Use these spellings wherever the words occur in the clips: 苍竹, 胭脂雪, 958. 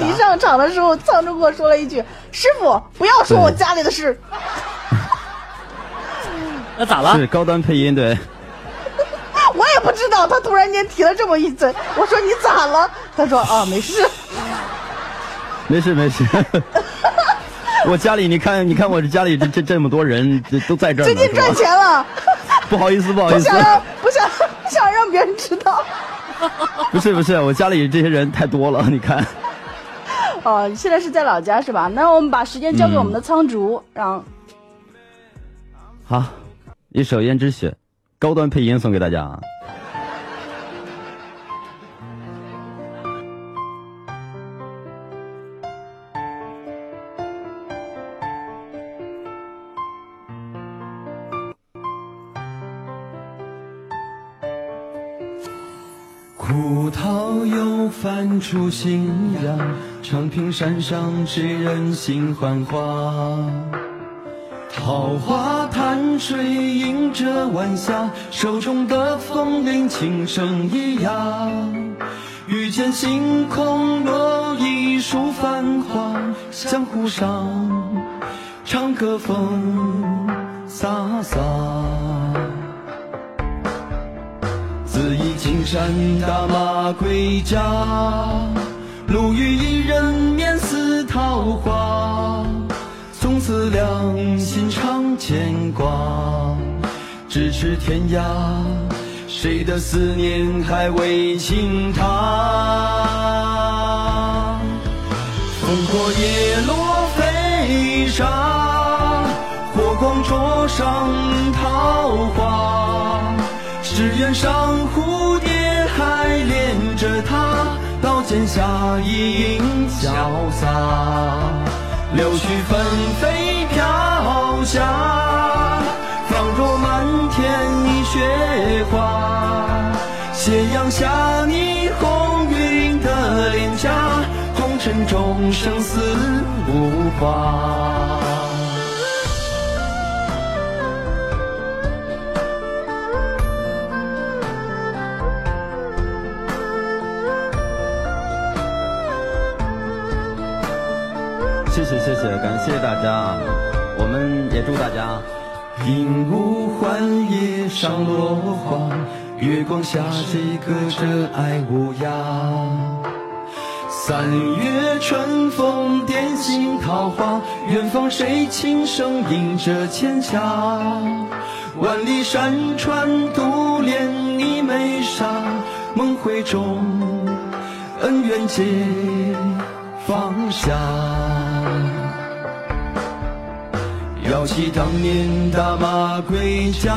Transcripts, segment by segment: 刚一上场的时候，藏中国说了一句：“师傅，不要说我家里的事。”那咋了？是高端配音对。我也不知道，他突然间提了这么一嘴，我说你咋了？他说啊，没事，没事没事。我家里，你看我这家里这么多人，这都在这儿。最近赚钱了。不好意思，不好意思。不想让别人知道。不是，我家里这些人太多了，你看。哦，现在是在老家是吧？那我们把时间交给我们的苍竹，让。好，一首《胭脂雪》，高端配音送给大家啊。葡萄又泛出新芽，长平山上知人心欢花。桃花潭水映着晚霞，手中的风铃琴声咿呀。遇见星空落一树繁花，江湖上唱歌风飒飒。紫衣青衫大马归家，路遇一人面似桃花。从此两心常牵挂，咫尺天涯，谁的思念还未倾塌？烽火叶落飞沙，火光灼伤桃花。只愿上蝴蝶还恋着她，刀剑下一影潇洒。柳絮纷飞飘下，仿若漫天雪花。斜阳下你红晕的脸颊，红尘中生死无话。谢谢，感谢大家，我们也祝大家。鹦鹉换叶上落花，月光下谁隔着爱无涯。三月春风点醒桃花，远方谁轻声吟着千家。万里山川独恋你眉梢，梦回中恩怨皆放下。遥惜当年大马归家，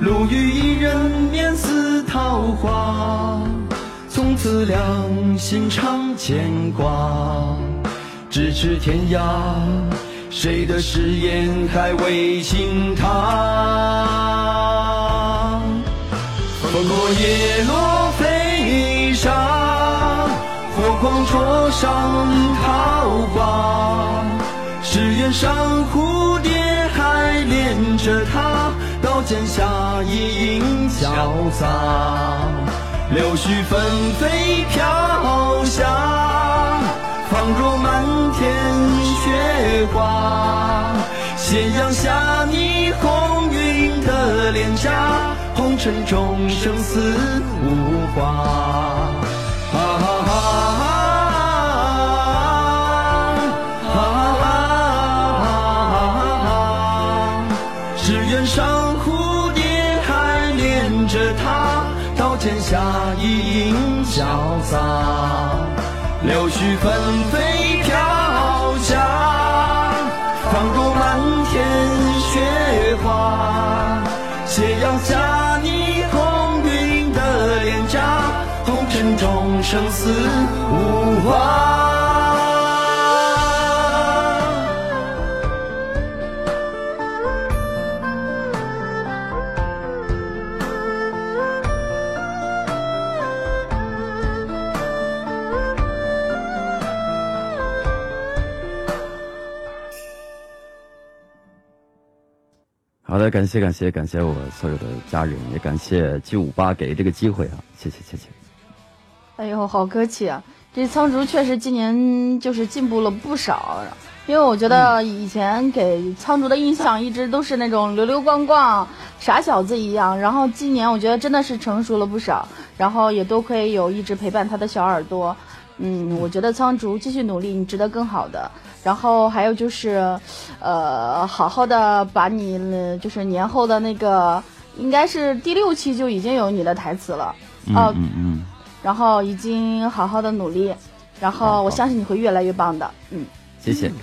路遇一人面似桃花。从此两心常牵挂，咫尺天涯，谁的誓言还未倾塌？烽火叶落飞沙，火光灼伤桃花。只愿上蝴蝶还恋着她，刀剑下一影潇洒。柳絮纷飞飘下，仿若漫天雪花。斜阳下你红晕的脸颊，红尘中生死无话。啊啊啊下一影潇洒，柳絮纷飞飘下，仿若漫天雪花。斜阳下你红晕的脸颊，红尘中生死无话。好的，感谢我所有的家人，也感谢958给这个机会啊，谢谢。哎呦，好客气啊！这苍竹确实今年就是进步了不少，因为我觉得以前给苍竹的印象一直都是那种溜溜逛逛傻小子一样，然后今年我觉得真的是成熟了不少，然后也多亏有一直陪伴他的小耳朵。我觉得苍竹继续努力，你值得更好的。然后还有就是好好的把你就是年后的那个应该是第6期就已经有你的台词了然后已经好好的努力，然后我相信你会越来越棒的。谢谢，感谢。